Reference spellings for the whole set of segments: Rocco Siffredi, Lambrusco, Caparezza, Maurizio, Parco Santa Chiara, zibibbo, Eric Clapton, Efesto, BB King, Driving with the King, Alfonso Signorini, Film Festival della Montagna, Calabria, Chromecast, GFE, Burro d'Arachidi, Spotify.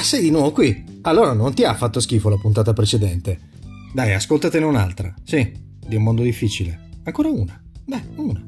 Ah, sei di nuovo qui? Allora non ti ha fatto schifo la puntata precedente. Dai, ascoltatene un'altra. Sì, di un mondo difficile. Ancora una. Beh, una.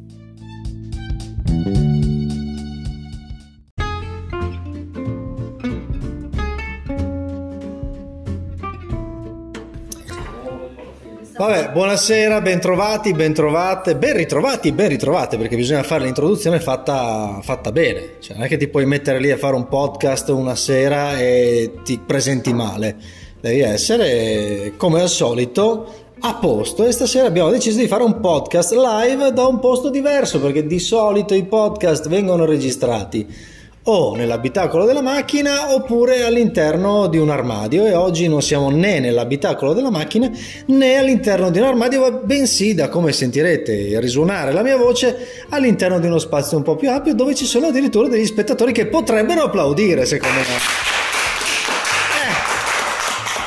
Vabbè, buonasera, bentrovati, bentrovate, ben ritrovate, perché bisogna fare l'introduzione fatta bene. Cioè, non è che ti puoi mettere lì a fare un podcast una sera e ti presenti male. Devi essere, come al solito, a posto, e stasera abbiamo deciso di fare un podcast live da un posto diverso, perché di solito i podcast vengono registrati o nell'abitacolo della macchina oppure all'interno di un armadio, e oggi non siamo né nell'abitacolo della macchina né all'interno di un armadio, bensì, da come sentirete risuonare la mia voce, all'interno di uno spazio un po' più ampio, dove ci sono addirittura degli spettatori che potrebbero applaudire, secondo me.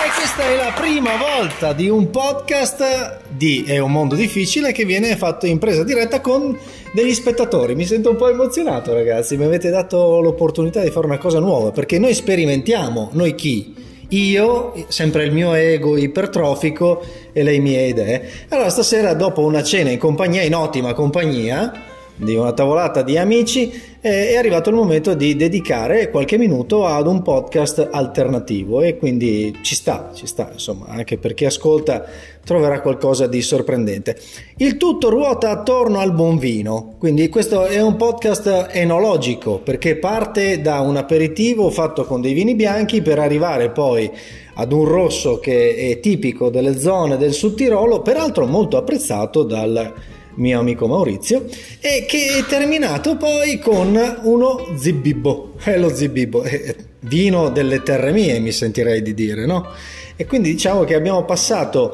E questa è la prima volta di un podcast di È un mondo difficile che viene fatto in presa diretta con degli spettatori. Mi sento un po' emozionato, ragazzi, mi avete dato l'opportunità di fare una cosa nuova, perché noi sperimentiamo, noi chi? Io, sempre il mio ego ipertrofico e le mie idee. Allora stasera, dopo una cena in compagnia, in ottima compagnia, di una tavolata di amici, è arrivato il momento di dedicare qualche minuto ad un podcast alternativo, e quindi ci sta, insomma, anche per chi ascolta troverà qualcosa di sorprendente. Il tutto ruota attorno al buon vino, quindi questo è un podcast enologico, perché parte da un aperitivo fatto con dei vini bianchi per arrivare poi ad un rosso che è tipico delle zone del Sud Tirolo, peraltro molto apprezzato dal mio amico Maurizio, e che è terminato poi con uno zibibbo. Lo zibibbo è vino delle terre mie, mi sentirei di dire, no? E quindi diciamo che siamo passati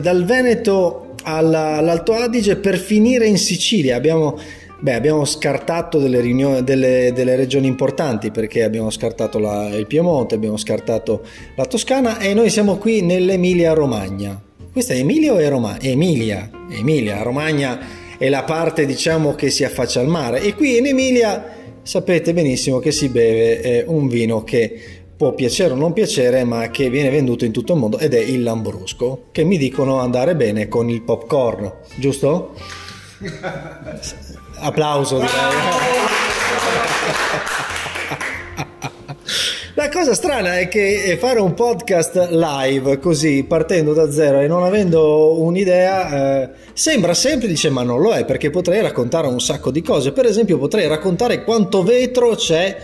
dal Veneto all'Alto Adige per finire in Sicilia. Abbiamo scartato delle regioni importanti, perché abbiamo scartato il Piemonte, abbiamo scartato la Toscana, e noi siamo qui nell'Emilia-Romagna. Questa è Emilia o è Romagna? Emilia, Romagna è la parte, diciamo, che si affaccia al mare, e qui in Emilia sapete benissimo che si beve un vino che può piacere o non piacere, ma che viene venduto in tutto il mondo, ed è il Lambrusco, che mi dicono andare bene con il popcorn, giusto? Applauso, direi. La cosa strana è che fare un podcast live così, partendo da zero e non avendo un'idea, sembra semplice, ma non lo è, perché potrei raccontare un sacco di cose. Per esempio, potrei raccontare quanto vetro c'è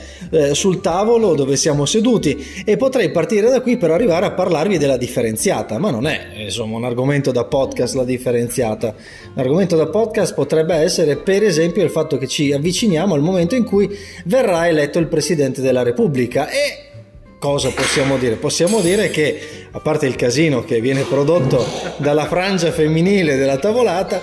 sul tavolo dove siamo seduti, e potrei partire da qui per arrivare a parlarvi della differenziata, ma non è, insomma, un argomento da podcast la differenziata. Un argomento da podcast potrebbe essere, per esempio, il fatto che ci avviciniamo al momento in cui verrà eletto il Presidente della Repubblica. E cosa possiamo dire? Possiamo dire che, a parte il casino che viene prodotto dalla frangia femminile della tavolata,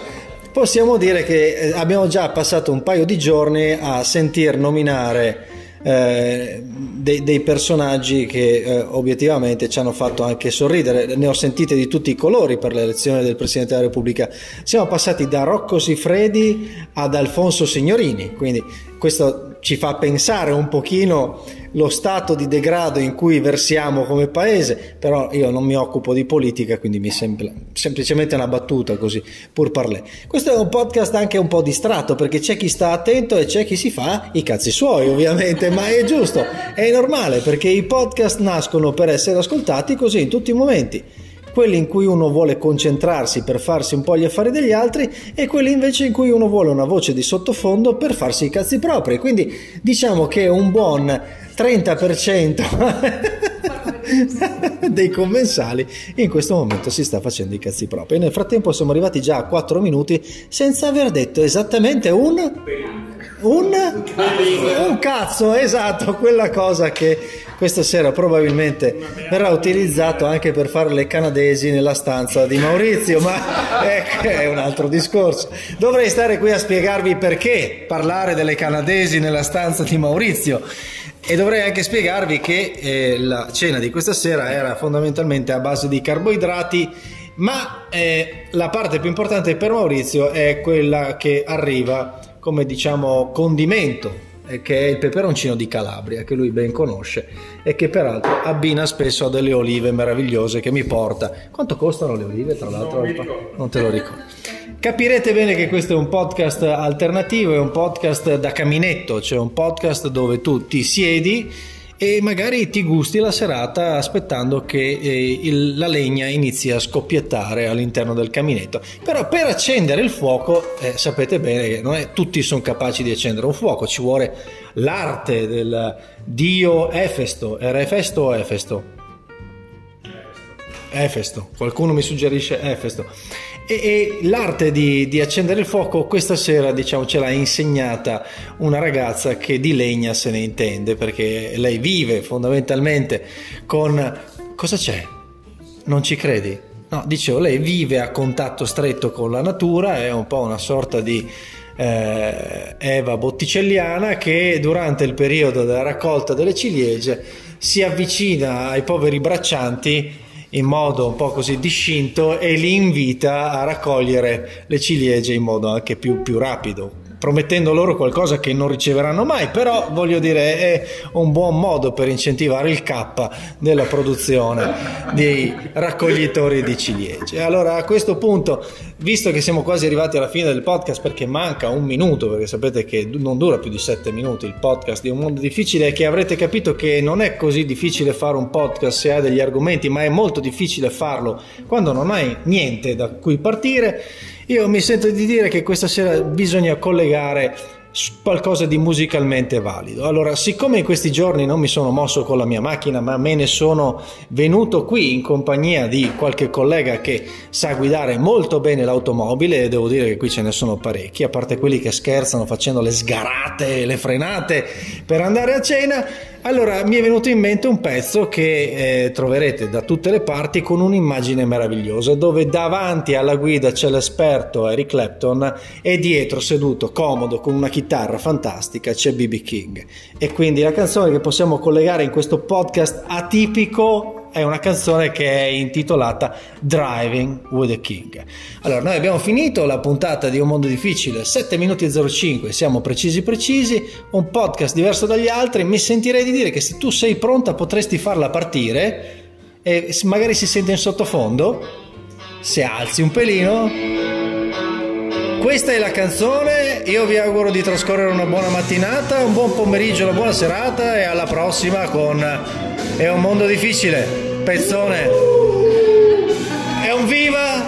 possiamo dire che abbiamo già passato un paio di giorni a sentir nominare dei personaggi che obiettivamente ci hanno fatto anche sorridere. Ne ho sentite di tutti i colori per l'elezione del Presidente della Repubblica. Siamo passati da Rocco Siffredi ad Alfonso Signorini, quindi questo ci fa pensare un pochino lo stato di degrado in cui versiamo come paese. Però io non mi occupo di politica, quindi mi sembra semplicemente una battuta così, pur parlé. Questo è un podcast anche un po' distratto, perché c'è chi sta attento e c'è chi si fa i cazzi suoi, ovviamente, ma è giusto, è normale, perché i podcast nascono per essere ascoltati così in tutti i momenti. Quelli in cui uno vuole concentrarsi per farsi un po' gli affari degli altri, e quelli invece in cui uno vuole una voce di sottofondo per farsi i cazzi propri. Quindi diciamo che un buon 30% dei commensali in questo momento si sta facendo i cazzi propri. Nel frattempo siamo arrivati già a 4 minuti senza aver detto esattamente un cazzo, esatto, quella cosa che questa sera probabilmente verrà utilizzato anche per fare le canadesi nella stanza di Maurizio, ma è un altro discorso. Dovrei stare qui a spiegarvi perché parlare delle canadesi nella stanza di Maurizio, e dovrei anche spiegarvi che la cena di questa sera era fondamentalmente a base di carboidrati, ma la parte più importante per Maurizio è quella che arriva come, diciamo, condimento che è il peperoncino di Calabria, che lui ben conosce e che peraltro abbina spesso a delle olive meravigliose che mi porta. Quanto costano le olive, tra l'altro? Non te lo ricordo. Capirete bene che questo è un podcast alternativo, è un podcast da caminetto, cioè un podcast dove tu ti siedi e magari ti gusti la serata aspettando che la legna inizi a scoppiettare all'interno del caminetto. Però per accendere il fuoco, sapete bene che non è tutti sono capaci di accendere un fuoco, ci vuole l'arte del dio Efesto. Era Efesto o Efesto? Efesto, qualcuno mi suggerisce Efesto. E l'arte di accendere il fuoco questa sera, diciamo, ce l'ha insegnata una ragazza che di legna se ne intende, perché lei vive fondamentalmente con... Cosa c'è? Non ci credi? No, dicevo, lei vive a contatto stretto con la natura, è un po' una sorta di Eva Botticelliana che durante il periodo della raccolta delle ciliegie si avvicina ai poveri braccianti in modo un po' così discinto e li invita a raccogliere le ciliegie in modo anche più rapido, promettendo loro qualcosa che non riceveranno mai, però voglio dire è un buon modo per incentivare il K della produzione dei raccoglitori di ciliegie. Allora a questo punto, visto che siamo quasi arrivati alla fine del podcast, perché manca un minuto, perché sapete che non dura più di 7 minuti il podcast di Un Mondo Difficile, è che avrete capito che non è così difficile fare un podcast se hai degli argomenti, ma è molto difficile farlo quando non hai niente da cui partire. Io mi sento di dire che questa sera bisogna collegare qualcosa di musicalmente valido. Allora, siccome in questi giorni non mi sono mosso con la mia macchina, ma me ne sono venuto qui in compagnia di qualche collega che sa guidare molto bene l'automobile, e devo dire che qui ce ne sono parecchi, a parte quelli che scherzano facendo le sgarate e le frenate per andare a cena. Allora mi è venuto in mente un pezzo che troverete da tutte le parti, con un'immagine meravigliosa dove davanti alla guida c'è l'esperto Eric Clapton e dietro, seduto comodo con una chitarra fantastica, c'è BB King. E quindi la canzone che possiamo collegare in questo podcast atipico è una canzone che è intitolata Driving with the King. Allora, noi abbiamo finito la puntata di Un Mondo Difficile, 7 minuti e 05, siamo precisi, un podcast diverso dagli altri. Mi sentirei di dire che se tu sei pronta potresti farla partire, e magari si sente in sottofondo, se alzi un pelino. Questa è la canzone, io vi auguro di trascorrere una buona mattinata, un buon pomeriggio, una buona serata, e alla prossima con... È un mondo difficile, pezzone. È un viva!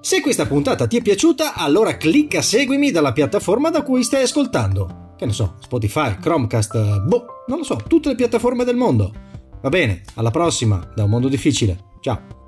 Se questa puntata ti è piaciuta, allora clicca seguimi dalla piattaforma da cui stai ascoltando. Che ne so, Spotify, Chromecast, non lo so, tutte le piattaforme del mondo. Va bene, alla prossima, da Un Mondo Difficile. Ciao.